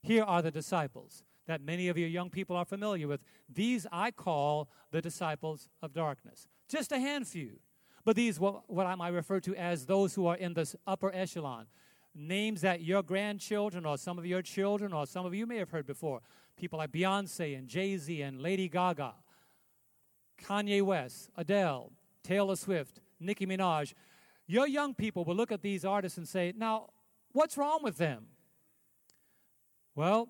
Here are the disciples that many of you young people are familiar with. These I call the disciples of darkness. Just a handful. But these are what I might refer to as those who are in this upper echelon. Names that your grandchildren or some of your children or some of you may have heard before. People like Beyoncé and Jay-Z and Lady Gaga, Kanye West, Adele, Taylor Swift, Nicki Minaj. Your young people will look at these artists and say, now, what's wrong with them? Well,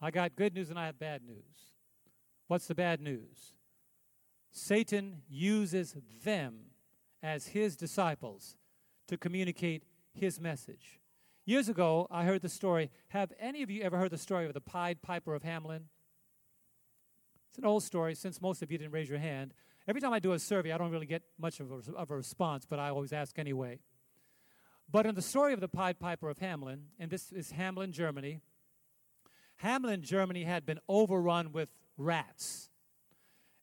I got good news and I have bad news. What's the bad news? Satan uses them as his disciples to communicate his message. Years ago, I heard the story. Have any of you ever heard the story of the Pied Piper of Hamelin? It's an old story, since most of you didn't raise your hand. Every time I do a survey, I don't really get much of a response, but I always ask anyway. But in the story of the Pied Piper of Hamelin, and this is Hamelin, Germany, Hamelin, Germany had been overrun with rats.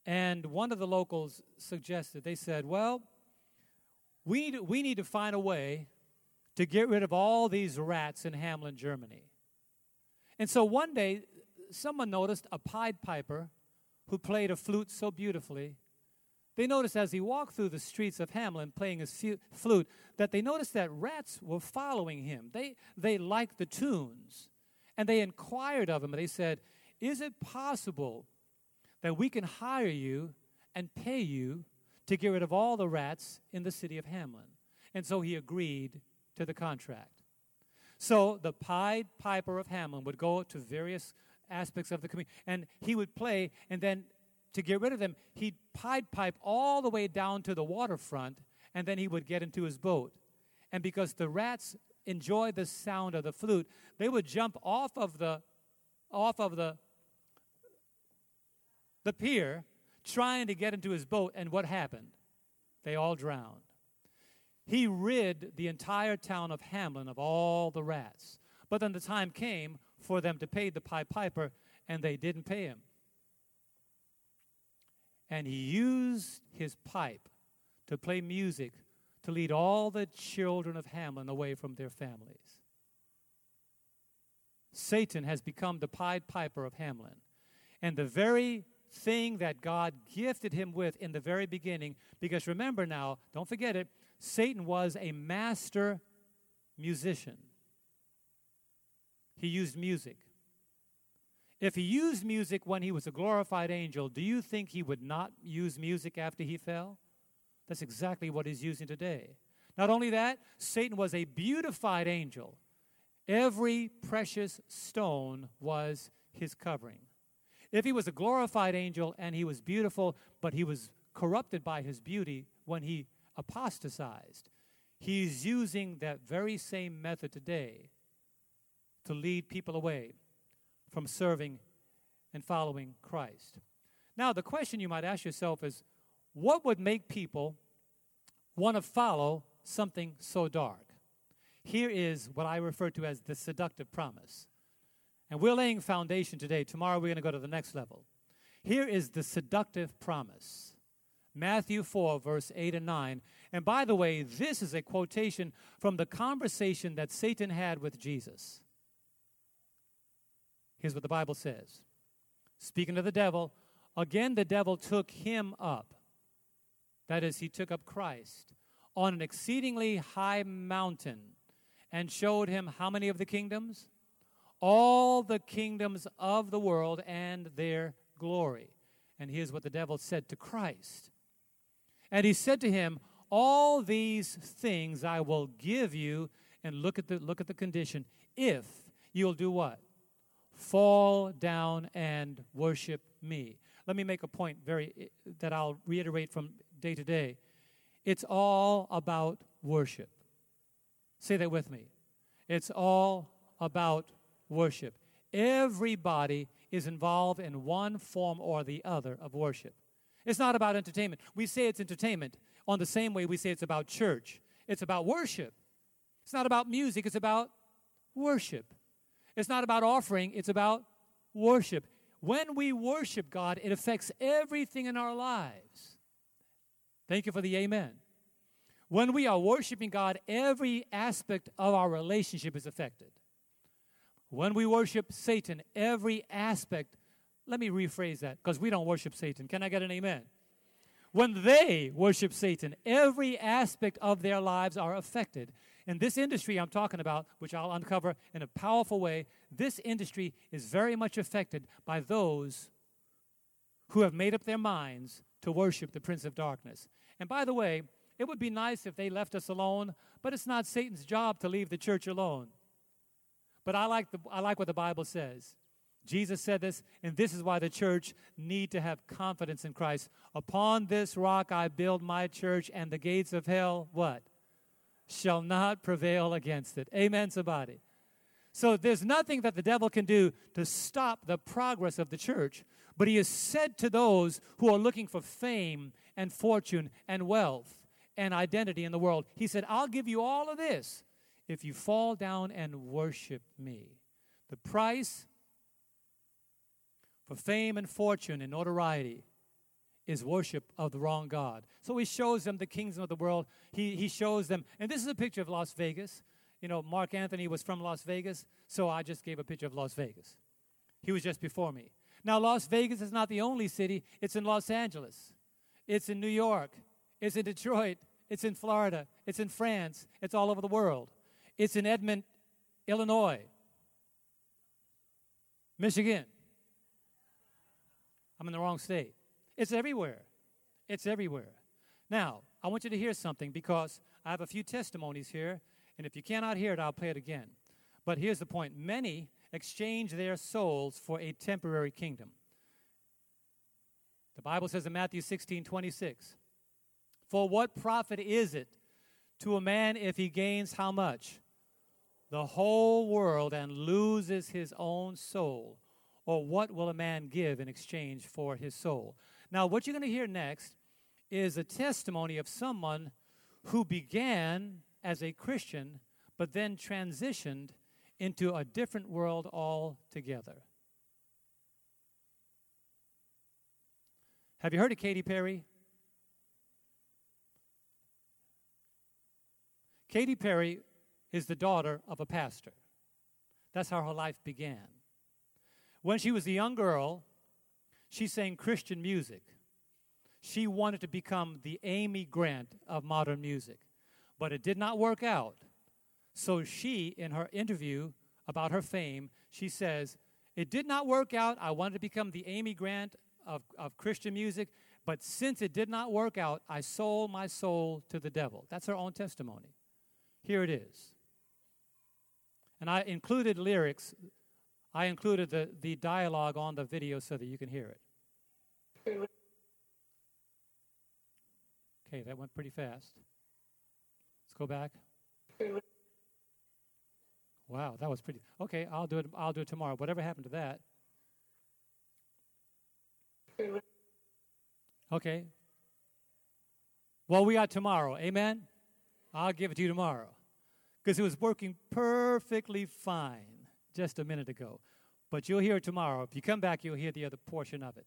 And one of the locals suggested, they said, well, we need to find a way to get rid of all these rats in Hamelin, Germany. And so one day, someone noticed a Pied Piper who played a flute so beautifully. They noticed as he walked through the streets of Hamelin playing his flute that they noticed that rats were following him. They liked the tunes. And they inquired of him. They said, is it possible that we can hire you and pay you to get rid of all the rats in the city of Hamelin? And so he agreed to the contract. So the Pied Piper of Hamelin would go to various aspects of the community, and he would play, and then to get rid of them, he'd Pied Pipe all the way down to the waterfront, and then he would get into his boat. And because the rats enjoyed the sound of the flute, they would jump off of the pier, trying to get into his boat, and what happened? They all drowned. He rid the entire town of Hamelin of all the rats. But then the time came for them to pay the Pied Piper, and they didn't pay him. And he used his pipe to play music to lead all the children of Hamelin away from their families. Satan has become the Pied Piper of Hamelin. And the very thing that God gifted him with in the very beginning, because remember now, don't forget it, Satan was a master musician. He used music. If he used music when he was a glorified angel, do you think he would not use music after he fell? That's exactly what he's using today. Not only that, Satan was a beautified angel. Every precious stone was his covering. If he was a glorified angel and he was beautiful, but he was corrupted by his beauty when he apostatized, he's using that very same method today to lead people away from serving and following Christ. Now, the question you might ask yourself is, what would make people want to follow something so dark? Here is what I refer to as the seductive promise. And we're laying foundation today. Tomorrow we're going to go to the next level. Here is the seductive promise. Matthew 4, verse 8 and 9. And by the way, this is a quotation from the conversation that Satan had with Jesus. Here's what the Bible says. Speaking to the devil, again the devil took him up. That is, he took up Christ on an exceedingly high mountain and showed him how many of the kingdoms? All the kingdoms of the world and their glory. And here's what the devil said to Christ. And he said to him, all these things I will give you, and look at the condition, if you'll do what? Fall down and worship me. Let me make a point that I'll reiterate from day to day. It's all about worship. Say that with me. It's all about worship. Everybody is involved in one form or the other of worship. It's not about entertainment. We say it's entertainment on the same way we say it's about church. It's about worship. It's not about music. It's about worship. It's not about offering. It's about worship. When we worship God, it affects everything in our lives. Thank you for the amen. When we are worshiping God, every aspect of our relationship is affected. When we worship Satan, every aspect, let me rephrase that, because we don't worship Satan. Can I get an amen? When they worship Satan, every aspect of their lives are affected. And this industry I'm talking about, which I'll uncover in a powerful way, this industry is very much affected by those who have made up their minds to worship the Prince of Darkness. And by the way, it would be nice if they left us alone, but it's not Satan's job to leave the church alone. But I like what the Bible says. Jesus said this, and this is why the church need to have confidence in Christ. Upon this rock I build my church, and the gates of hell, what? Shall not prevail against it. Amen, somebody. So there's nothing that the devil can do to stop the progress of the church, but he is said to those who are looking for fame and fortune and wealth and identity in the world. He said, I'll give you all of this if you fall down and worship me. The price for fame and fortune and notoriety is worship of the wrong God. So he shows them the kingdom of the world. He shows them, and this is a picture of Las Vegas. You know, Mark Anthony was from Las Vegas, so I just gave a picture of Las Vegas. He was just before me. Now, Las Vegas is not the only city. It's in Los Angeles. It's in New York. It's in Detroit. It's in Florida. It's in France. It's all over the world. It's in Edmond, Illinois, Michigan. I'm in the wrong state. It's everywhere. It's everywhere. Now, I want you to hear something because I have a few testimonies here, and if you cannot hear it, I'll play it again. But here's the point. Many exchange their souls for a temporary kingdom. The Bible says in Matthew 16:26, for what profit is it to a man if he gains how much? The whole world and loses his own soul. Or what will a man give in exchange for his soul? Now, what you're going to hear next is a testimony of someone who began as a Christian, but then transitioned into a different world altogether. Have you heard of Katy Perry? Katy Perry is the daughter of a pastor. That's how her life began. When she was a young girl, she sang Christian music. She wanted to become the Amy Grant of modern music, but it did not work out. So she, in her interview about her fame, she says, it did not work out. I wanted to become the Amy Grant of Christian music, but since it did not work out, I sold my soul to the devil. That's her own testimony. Here it is. And I included lyrics. I included the dialogue on the video so that you can hear it. Okay, that went pretty fast. Let's go back. Wow, that was pretty. Okay, I'll do it tomorrow. Whatever happened to that? Okay. Well, we are tomorrow. Amen? I'll give it to you tomorrow. Because it was working perfectly fine just a minute ago. But you'll hear it tomorrow. If you come back, you'll hear the other portion of it.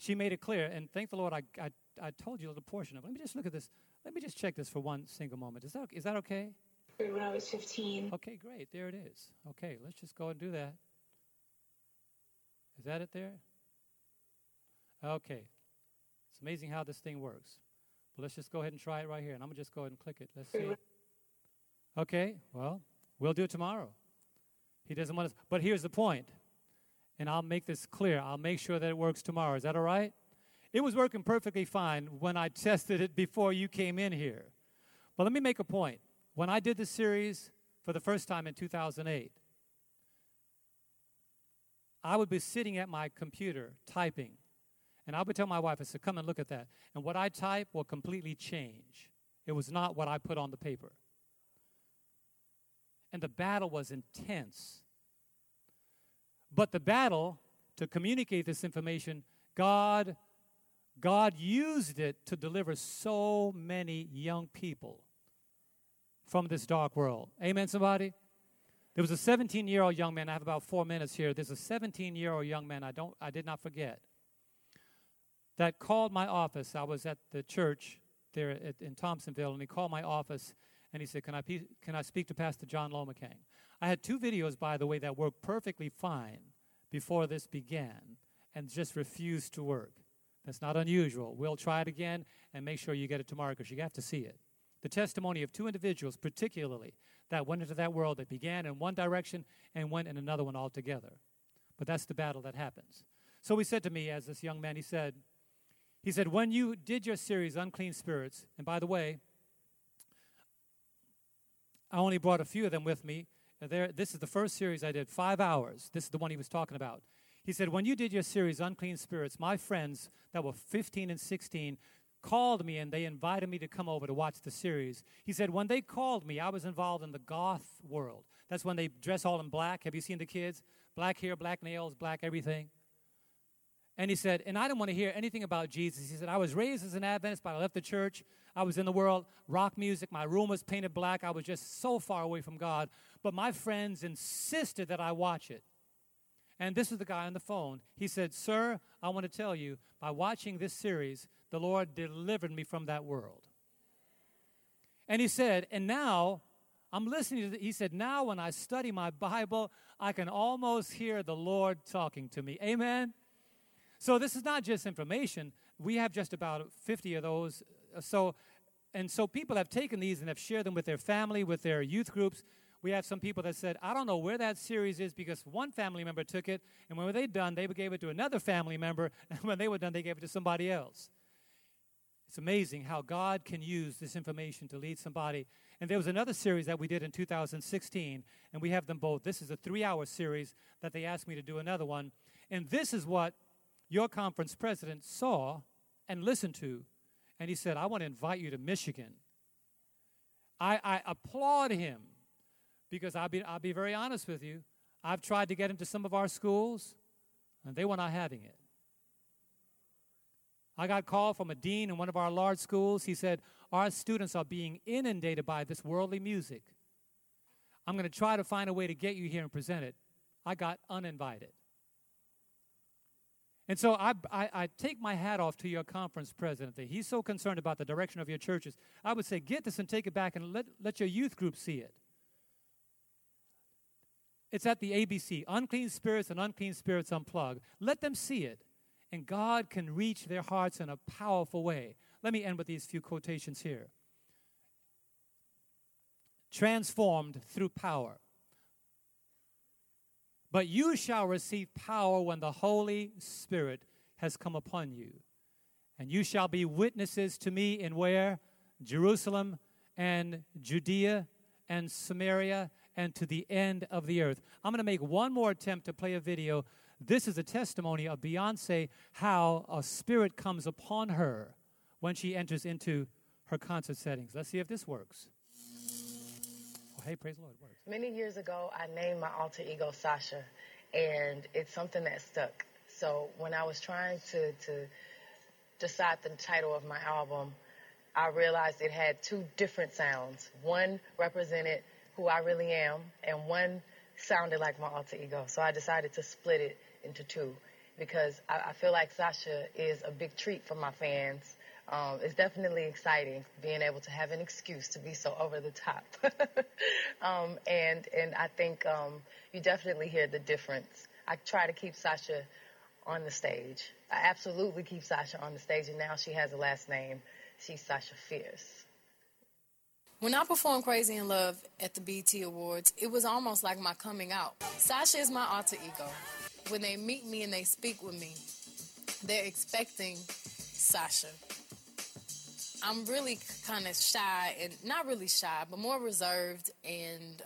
She made it clear, and thank the Lord I told you a little portion of it. Let me just look at this. Let me just check this for one single moment. Is that okay? When I was 15. Okay, great. There it is. Okay, let's just go and do that. Is that it there? Okay. It's amazing how this thing works. But let's just go ahead and try it right here, and I'm going to just go ahead and click it. Let's see. Okay, well, we'll do it tomorrow. He doesn't want us. But here's the point, and I'll make this clear. I'll make sure that it works tomorrow. Is that all right? It was working perfectly fine when I tested it before you came in here. But let me make a point. When I did this series for the first time in 2008, I would be sitting at my computer typing, and I would tell my wife, I said, come and look at that. And what I type will completely change. It was not what I put on the paper. And the battle was intense. But the battle to communicate this information, God used it to deliver so many young people from this dark world. Amen, somebody? There was a 17-year-old young man. I have about 4 minutes here. There's a 17-year-old young man I did not forget that called my office. I was at the church there in Thompsonville, and he called my office, and he said, can I speak to Pastor John Lomacang? I had two videos, by the way, that worked perfectly fine before this began and just refused to work. That's not unusual. We'll try it again and make sure you get it tomorrow because you have to see it. The testimony of two individuals particularly that went into that world that began in one direction and went in another one altogether. But that's the battle that happens. So he said to me as this young man, he said, when you did your series, Unclean Spirits, and by the way, I only brought a few of them with me. This is the first series I did, 5 hours. This is the one he was talking about. He said, when you did your series, Unclean Spirits, my friends that were 15 and 16 called me, and they invited me to come over to watch the series. He said, when they called me, I was involved in the goth world. That's when they dress all in black. Have you seen the kids? Black hair, black nails, black everything. And he said, and I didn't want to hear anything about Jesus. He said, I was raised as an Adventist, but I left the church. I was in the world, rock music. My room was painted black. I was just so far away from God. But my friends insisted that I watch it. And this is the guy on the phone. He said, sir, I want to tell you, by watching this series, the Lord delivered me from that world. And he said, and now I'm listening to he said, now when I study my Bible, I can almost hear the Lord talking to me. Amen? So this is not just information. We have just about 50 of those. So people have taken these and have shared them with their family, with their youth groups. We have some people that said, I don't know where that series is because one family member took it, and when they were done, they gave it to another family member, and when they were done, they gave it to somebody else. It's amazing how God can use this information to lead somebody. And there was another series that we did in 2016, and we have them both. This is a 3-hour series that they asked me to do another one. And this is what your conference president saw and listened to, and he said, I want to invite you to Michigan. I applaud him. Because I'll be very honest with you, I've tried to get into some of our schools, and they were not having it. I got a call from a dean in one of our large schools. He said, our students are being inundated by this worldly music. I'm going to try to find a way to get you here and present it. I got uninvited. And so I take my hat off to your conference president. He's so concerned about the direction of your churches. I would say get this and take it back and let your youth group see it. It's at the ABC, Unclean Spirits and Unclean Spirits Unplugged. Let them see it, and God can reach their hearts in a powerful way. Let me end with these few quotations here. Transformed through power. But you shall receive power when the Holy Spirit has come upon you, and you shall be witnesses to me in where? Jerusalem and Judea and Samaria and to the end of the earth. I'm going to make one more attempt to play a video. This is a testimony of Beyoncé, how a spirit comes upon her when she enters into her concert settings. Let's see if this works. Oh, hey, praise the Lord, it works. Many years ago, I named my alter ego Sasha, and it's something that stuck. So when I was trying to decide the title of my album, I realized it had two different sounds. One represented who I really am, and one sounded like my alter ego. So I decided to split it into two. because I feel like Sasha is a big treat for my fans. It's definitely exciting being able to have an excuse to be so over the top. And I think you definitely hear the difference. I try to keep Sasha on the stage. I absolutely keep Sasha on the stage, and now she has a last name. She's Sasha Fierce. When I performed Crazy in Love at the BET Awards, it was almost like my coming out. Sasha is my alter ego. When they meet me and they speak with me, they're expecting Sasha. I'm really kind of shy, and not really shy, but more reserved, and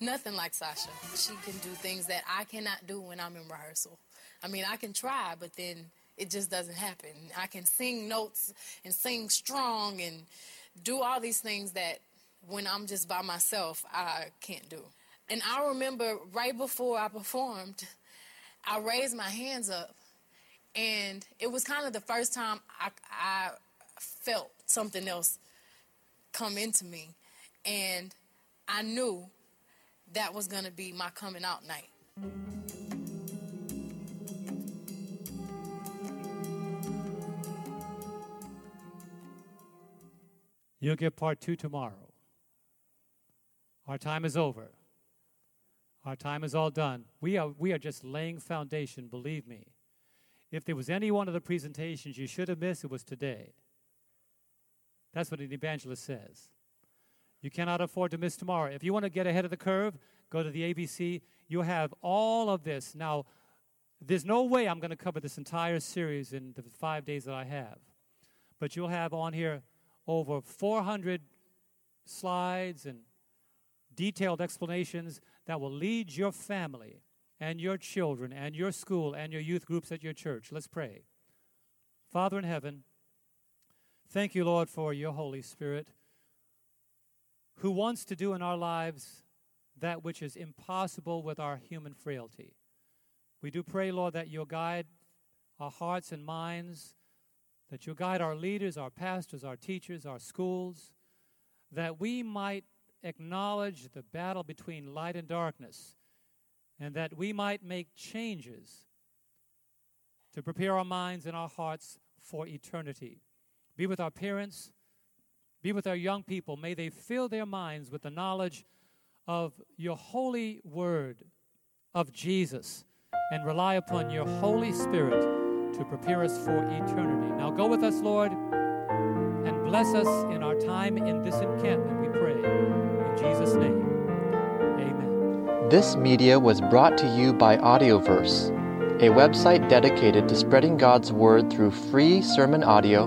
nothing like Sasha. She can do things that I cannot do when I'm in rehearsal. I mean, I can try, but then it just doesn't happen. I can sing notes and sing strong and do all these things that when I'm just by myself, I can't do. And I remember right before I performed, I raised my hands up, and it was kind of the first time I felt something else come into me, and I knew that was going to be my coming out night. You'll get part two tomorrow. Our time is over. Our time is all done. We are just laying foundation, believe me. If there was any one of the presentations you should have missed, it was today. That's what an evangelist says. You cannot afford to miss tomorrow. If you want to get ahead of the curve, go to the ABC. You have all of this. Now, there's no way I'm going to cover this entire series in the 5 days that I have. But you'll have on here over 400 slides and detailed explanations that will lead your family and your children and your school and your youth groups at your church. Let's pray. Father in heaven, thank you, Lord, for your Holy Spirit, who wants to do in our lives that which is impossible with our human frailty. We do pray, Lord, that you'll guide our hearts and minds, that you'll guide our leaders, our pastors, our teachers, our schools, that we might acknowledge the battle between light and darkness, and that we might make changes to prepare our minds and our hearts for eternity. Be with our parents. Be with our young people. May they fill their minds with the knowledge of your holy word, of Jesus, and rely upon your Holy Spirit to prepare us for eternity. Now go with us, Lord, and bless us in our time in this encampment, we pray. In Jesus' name, amen. This media was brought to you by Audioverse, a website dedicated to spreading God's word through free sermon audio